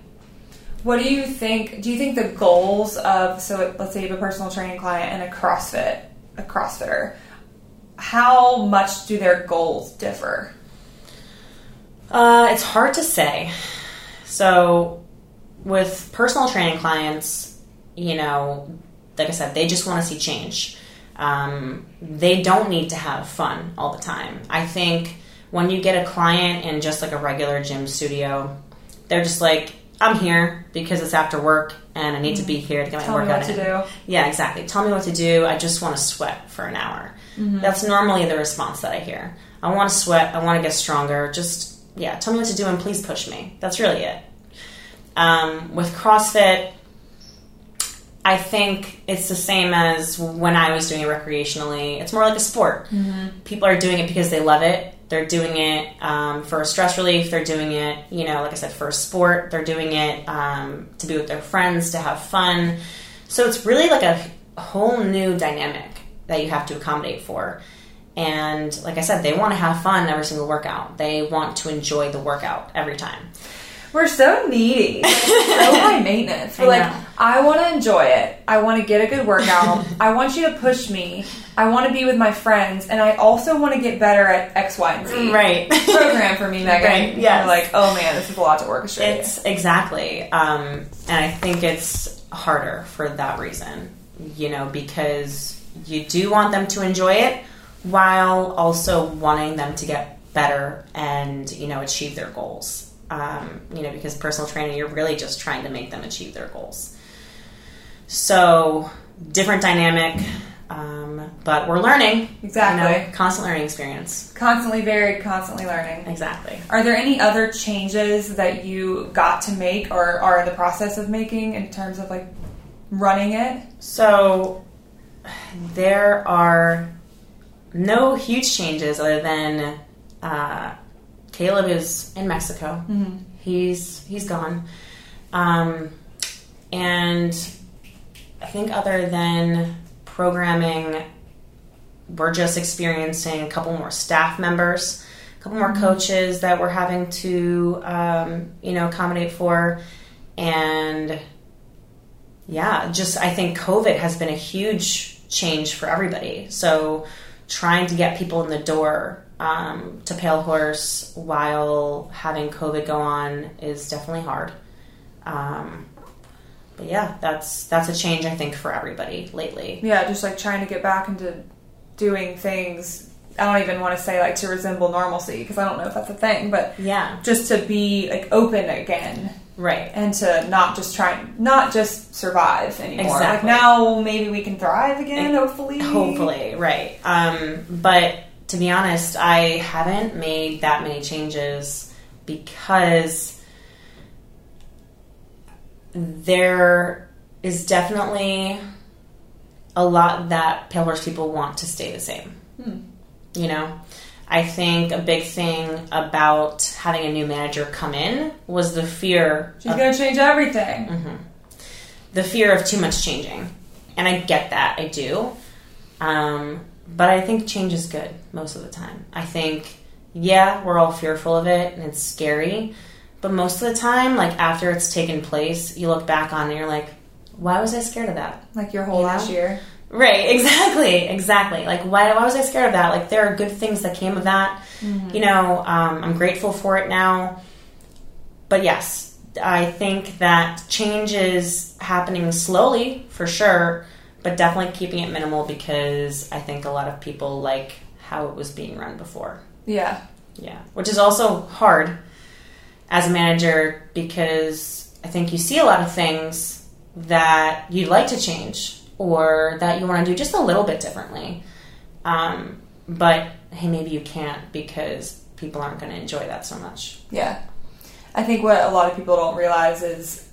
What do you think? Do you think the goals of, so let's say you have a personal training client and a CrossFitter, how much do their goals differ? It's hard to say. So with personal training clients, you know, like I said, they just want to see change. They don't need to have fun all the time. I think when you get a client in just like a regular gym studio, they're just like, I'm here because it's after work and I need to be here to get my workout in. Tell me what to do. Yeah, exactly. Tell me what to do. I just want to sweat for an hour. That's normally the response that I hear. I want to sweat. I want to get stronger. Just, yeah, tell me what to do and please push me. That's really it. With CrossFit, I think it's the same as when I was doing it recreationally. It's more like a sport. People are doing it because they love it. They're doing it for stress relief. They're doing it, you know, like I said, for a sport. They're doing it to be with their friends, to have fun. So it's really like a whole new dynamic that you have to accommodate for. And like I said, they want to have fun every single workout. They want to enjoy the workout every time. We're so needy. Like, so high maintenance. We're like, I want to enjoy it. I want to get a good workout. I want you to push me. I want to be with my friends. And I also want to get better at X, Y, and Z. Right. Program for me, Meghan. Right. Yes. You're like, oh man, this is a lot to orchestrate. It's exactly. And I think it's harder for that reason, you know, because you do want them to enjoy it while also wanting them to get better and, you know, achieve their goals. You know, because personal training, you're really just trying to make them achieve their goals. So different dynamic, but we're learning. Exactly. You know, constant learning experience. Constantly varied, constantly learning. Exactly. Are there any other changes that you got to make or are in the process of making in terms of like running it? So there are no huge changes other than Caleb is in Mexico. Mm-hmm. He's gone. And I think other than programming, we're just experiencing a couple more staff members, a couple more coaches that we're having to, you know, accommodate for. And yeah, just, I think COVID has been a huge change for everybody. So trying to get people in the door, to Pale Horse while having COVID go on is definitely hard. But yeah, that's a change I think for everybody lately. Yeah, just like trying to get back into doing things. I don't even want to say like to resemble normalcy because I don't know if that's a thing, but yeah, just to be like open again, right? And to not just survive anymore. Exactly. Like now maybe we can thrive again, hopefully, right? But to be honest, I haven't made that many changes because there is definitely a lot that Pale Horse people want to stay the same. You know, I think a big thing about having a new manager come in was the fear she's going to change everything. Mm-hmm. The fear of too much changing. And I get that. I do. But I think change is good most of the time. I think, yeah, we're all fearful of it and it's scary. But most of the time, like, after it's taken place, you look back on it and you're like, why was I scared of that? Like, your whole last year. Right, exactly. Like, why was I scared of that? Like, there are good things that came of that. Mm-hmm. You know, I'm grateful for it now. But, yes, I think that change is happening slowly, for sure, but definitely keeping it minimal because I think a lot of people like how it was being run before. Yeah. Yeah, which is also hard as a manager, because I think you see a lot of things that you'd like to change or that you want to do just a little bit differently. But, hey, maybe you can't because people aren't going to enjoy that so much. Yeah. I think what a lot of people don't realize is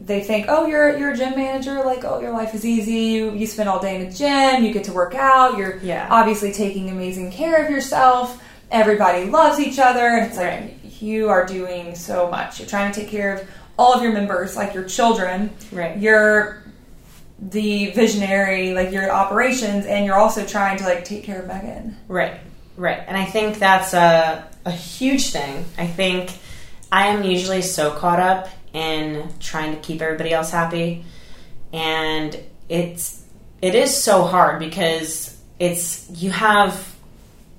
they think, oh, you're a gym manager. Like, oh, your life is easy. You spend all day in the gym. You get to work out. You're obviously taking amazing care of yourself. Everybody loves each other. And it's like, you are doing so much. You're trying to take care of all of your members, like your children. Right. You're the visionary, like your operations, and you're also trying to like take care of Meghan. Right. And I think that's a huge thing. I think I am usually so caught up in trying to keep everybody else happy, and it is so hard because you have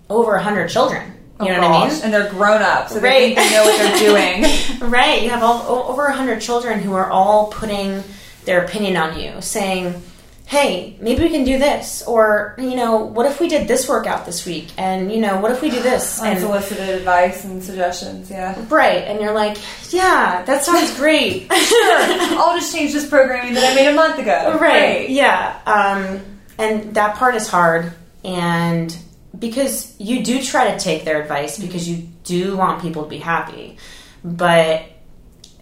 over 100 children. You know what I mean? And they're grown up, so they think they know what they're doing. Right. You have over 100 children who are all putting their opinion on you, saying, hey, maybe we can do this. Or, you know, what if we did this workout this week? And, you know, what if we do this? Unsolicited advice and suggestions, yeah. Right. And you're like, yeah, that sounds great. Sure. I'll just change this programming that I made a month ago. Right. Yeah. And that part is hard. And because you do try to take their advice because you do want people to be happy. But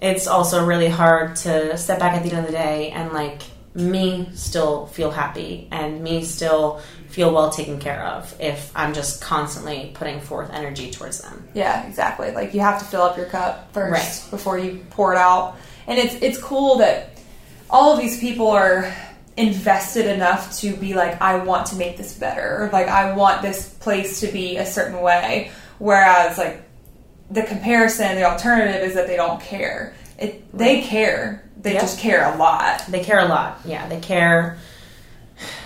it's also really hard to step back at the end of the day and, like, me still feel happy and me still feel well taken care of if I'm just constantly putting forth energy towards them. Yeah, exactly. Like, you have to fill up your cup first before you pour it out. And it's cool that all of these people are invested enough to be like, I want to make this better. Like, I want this place to be a certain way. Whereas, like, the comparison, the alternative is that they don't care. They care. They just care a lot. They care a lot. Yeah, they care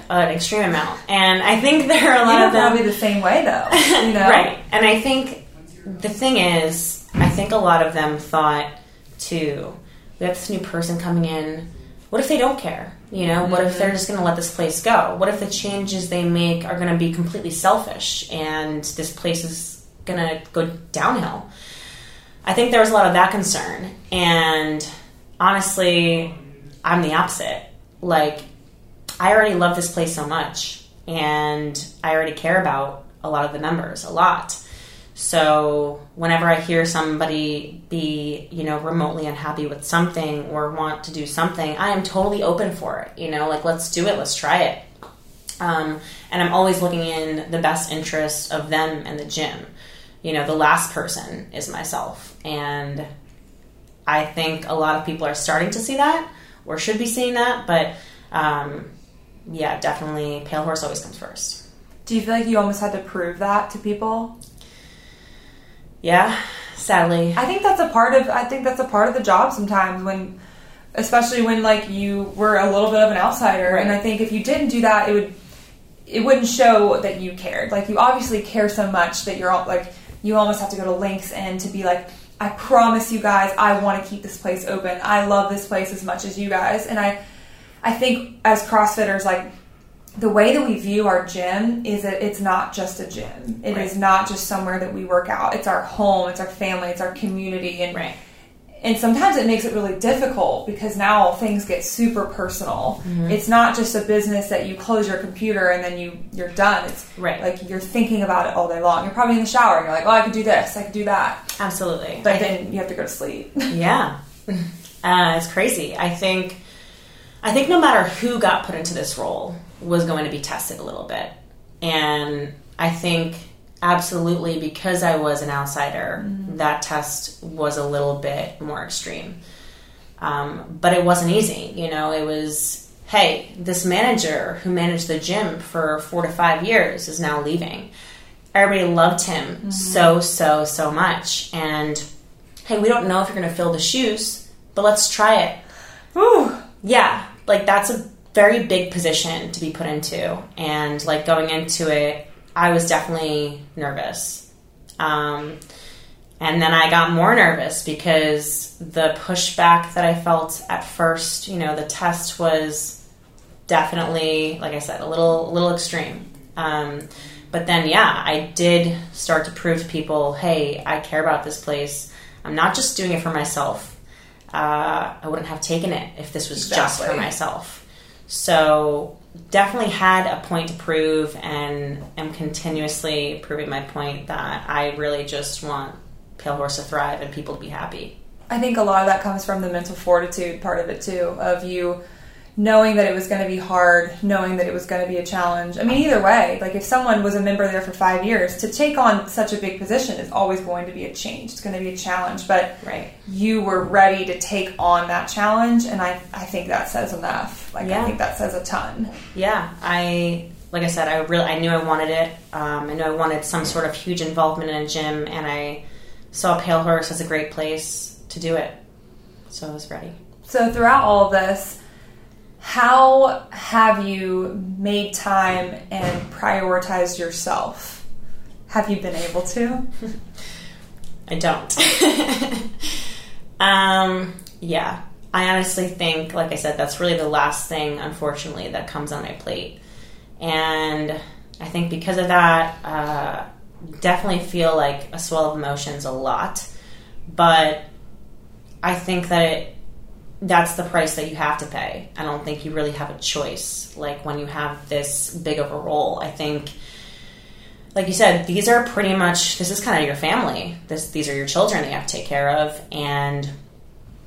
an extreme amount. And I think there are a lot of them. Probably the same way, though. You know? Right. And I think the thing is, I think a lot of them thought, too, we have this new person coming in. what if they don't care? You know, what if they're just going to let this place go? What if the changes they make are going to be completely selfish and this place is going to go downhill? I think there was a lot of that concern. And honestly, I'm the opposite. Like, I already love this place so much, and I already care about a lot of the members, a lot. So whenever I hear somebody be, you know, remotely unhappy with something or want to do something, I am totally open for it. You know, like, let's do it. Let's try it. And I'm always looking in the best interest of them and the gym. You know, the last person is myself. And I think a lot of people are starting to see that or should be seeing that. But, yeah, definitely Pale Horse always comes first. Do you feel like you almost had to prove that to people? Yeah, sadly. I think that's a part of the job sometimes, when, especially when, like, you were a little bit of an outsider. Right. And I think if you didn't do that, it wouldn't show that you cared. Like, you obviously care so much that you're all, like, you almost have to go to lengths and to be like, I promise you guys, I want to keep this place open. I love this place as much as you guys. And I think as CrossFitters, like, the way that we view our gym is that it's not just a gym. It is not just somewhere that we work out. It's our home. It's our family. It's our community. And and sometimes it makes it really difficult because now things get super personal. Mm-hmm. It's not just a business that you close your computer and then you're done. It's like you're thinking about it all day long. You're probably in the shower and you're like, oh, I could do this. I could do that. Absolutely. But then you have to go to sleep. Yeah. It's crazy. I think no matter who got put into this role was going to be tested a little bit. And I think absolutely, because I was an outsider, that test was a little bit more extreme. But it wasn't easy. You know, it was, hey, this manager who managed the gym for 4 to 5 years is now leaving. Everybody loved him so much. And, hey, we don't know if you're going to fill the shoes, but let's try it. Ooh. Yeah, like, that's a very big position to be put into. And, like, going into it, I was definitely nervous. And then I got more nervous because the pushback that I felt at first, you know, the test was definitely, like I said, a little extreme. But then, yeah, I did start to prove to people, hey, I care about this place. I'm not just doing it for myself. I wouldn't have taken it if this was just for myself. So definitely had a point to prove, and am continuously proving my point that I really just want Pale Horse to thrive and people to be happy. I think a lot of that comes from the mental fortitude part of it too, of you knowing that it was going to be hard, knowing that it was going to be a challenge. I mean, either way, like, if someone was a member there for 5 years, to take on such a big position is always going to be a change. It's going to be a challenge, but you were ready to take on that challenge, and I think that says enough. Like, I think that says a ton. Yeah. I knew I wanted it. I knew I wanted some sort of huge involvement in a gym, and I saw Pale Horse as a great place to do it. So I was ready. So throughout all of this, how have you made time and prioritized yourself? Have you been able to? I don't. Yeah. I honestly think, like I said, that's really the last thing, unfortunately, that comes on my plate. And I think because of that, definitely feel like a swell of emotions a lot. But I think that that's the price that you have to pay. I don't think you really have a choice, like, when you have this big of a role. I think, like you said, this is kind of your family. These are your children that you have to take care of, and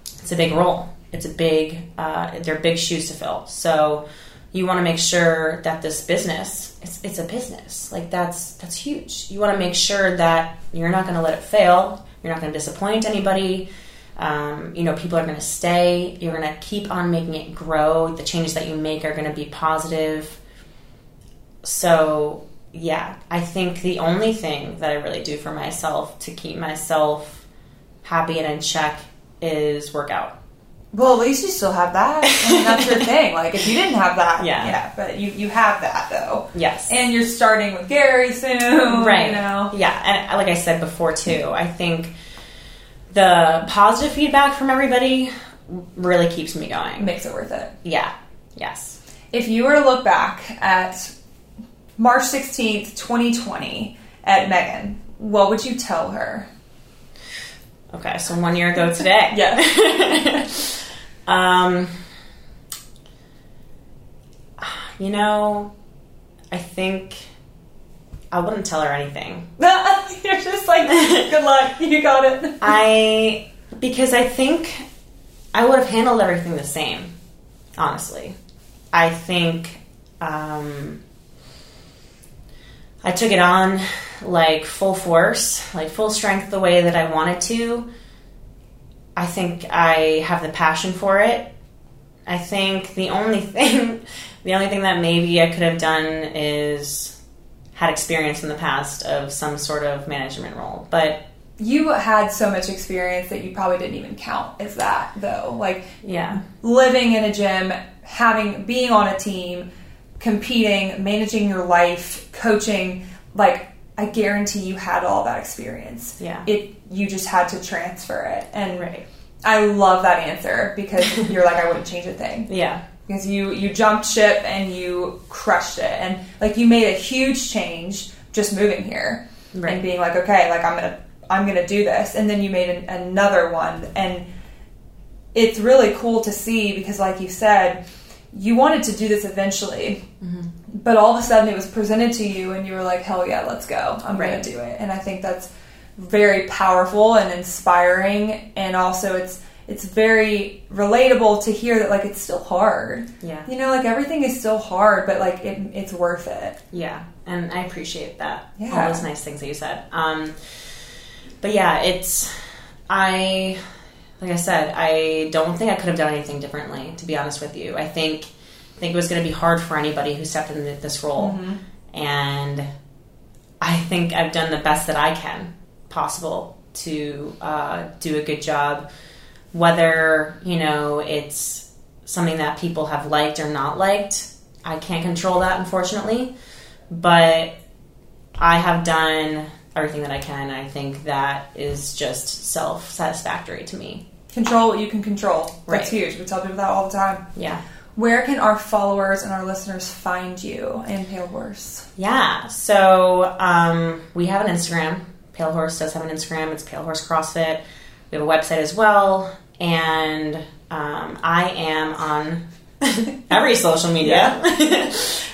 it's a big role. It's a big, they're big shoes to fill. So you want to make sure that this business, it's a business. Like, that's huge. You want to make sure that you're not going to let it fail. You're not going to disappoint anybody. You know, people are going to stay. You're going to keep on making it grow. The changes that you make are going to be positive. So, yeah, I think the only thing that I really do for myself to keep myself happy and in check is workout. Well, at least you still have that. I mean, that's your thing. Like, if you didn't have that, yeah, but you have that, though. Yes. And you're starting with Gary soon. Right. You know? Yeah, and like I said before, too, I think the positive feedback from everybody really keeps me going. Makes it worth it. Yeah. Yes. If you were to look back at March 16th, 2020 at Meghan, what would you tell her? Okay, so 1 year ago today. Yeah. You know, I think I wouldn't tell her anything. You're just like, good luck, you got it. Because I think I would have handled everything the same, honestly. I think I took it on like full force, like full strength the way that I wanted to. I think I have the passion for it. I think the only thing that maybe I could have done is had experience in the past of some sort of management role. But you had so much experience that you probably didn't even count as that, though. Like, yeah, living in a gym, being on a team, competing, managing your life, coaching, like, I guarantee you had all that experience. Yeah. You just had to transfer it. And right. I love that answer because you're like, I wouldn't change a thing. Yeah. Because you jumped ship and you crushed it. And, like, you made a huge change just moving here. Right. And being like, okay, like, I'm gonna do this. And then you made another one. And it's really cool to see because, like you said, you wanted to do this eventually. Mm-hmm. But all of a sudden it was presented to you and you were like, hell yeah, let's go. I'm right. going to do it. And I think that's very powerful and inspiring. And also it's very relatable to hear that, like, it's still hard. Yeah. You know, like, everything is still hard, but, like, it's worth it. Yeah. And I appreciate that. Yeah. All those nice things that you said. But yeah, like I said, I don't think I could have done anything differently, to be honest with you. I think it was going to be hard for anybody who stepped into this role. Mm-hmm. And I think I've done the best that I can possible to do a good job, whether, you know, it's something that people have liked or not liked. I can't control that, unfortunately, but I have done everything that I can. I think that is just self-satisfactory to me. Control what you can control. Right. That's huge. We tell people that all the time. Yeah. Where can our followers and our listeners find you and Pale Horse? Yeah. So we have an Instagram. Pale Horse does have an Instagram. It's Pale Horse CrossFit. We have a website as well. And I am on every social media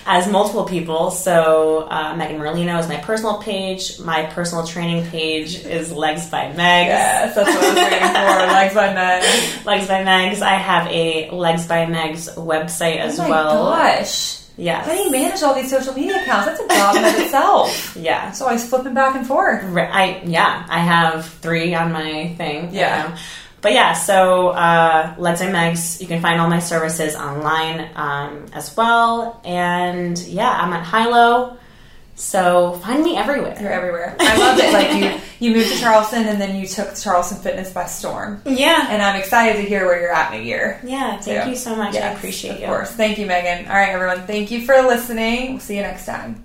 as multiple people. So Meghan Merlino is my personal page. My personal training page is Legs by Megs. Yes, that's what I was waiting for. Legs by Megs. Legs by Megs. I have a Legs by Megs website as well. Oh my gosh. Yes. How do you manage all these social media accounts? That's a job in itself. Yeah. So I was flipping back and forth. I have 3 on my thing. Yeah. You know. But yeah, so Legs by Megs, you can find all my services online as well. And yeah, I'm at HiLo, so find me everywhere. You're everywhere. I love it. Like, you moved to Charleston, and then you took Charleston Fitness by storm. Yeah. And I'm excited to hear where you're at in a year. Yeah, thank you so much. Yes, I appreciate you. Of course. Thank you, Meghan. All right, everyone, thank you for listening. We'll see you next time.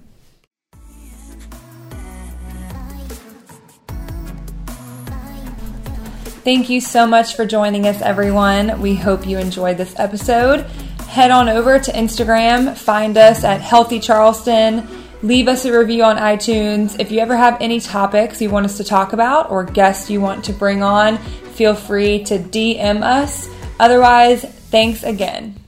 Thank you so much for joining us, everyone. We hope you enjoyed this episode. Head on over to Instagram, find us at Healthy Charleston, leave us a review on iTunes. If you ever have any topics you want us to talk about or guests you want to bring on, feel free to DM us. Otherwise, thanks again.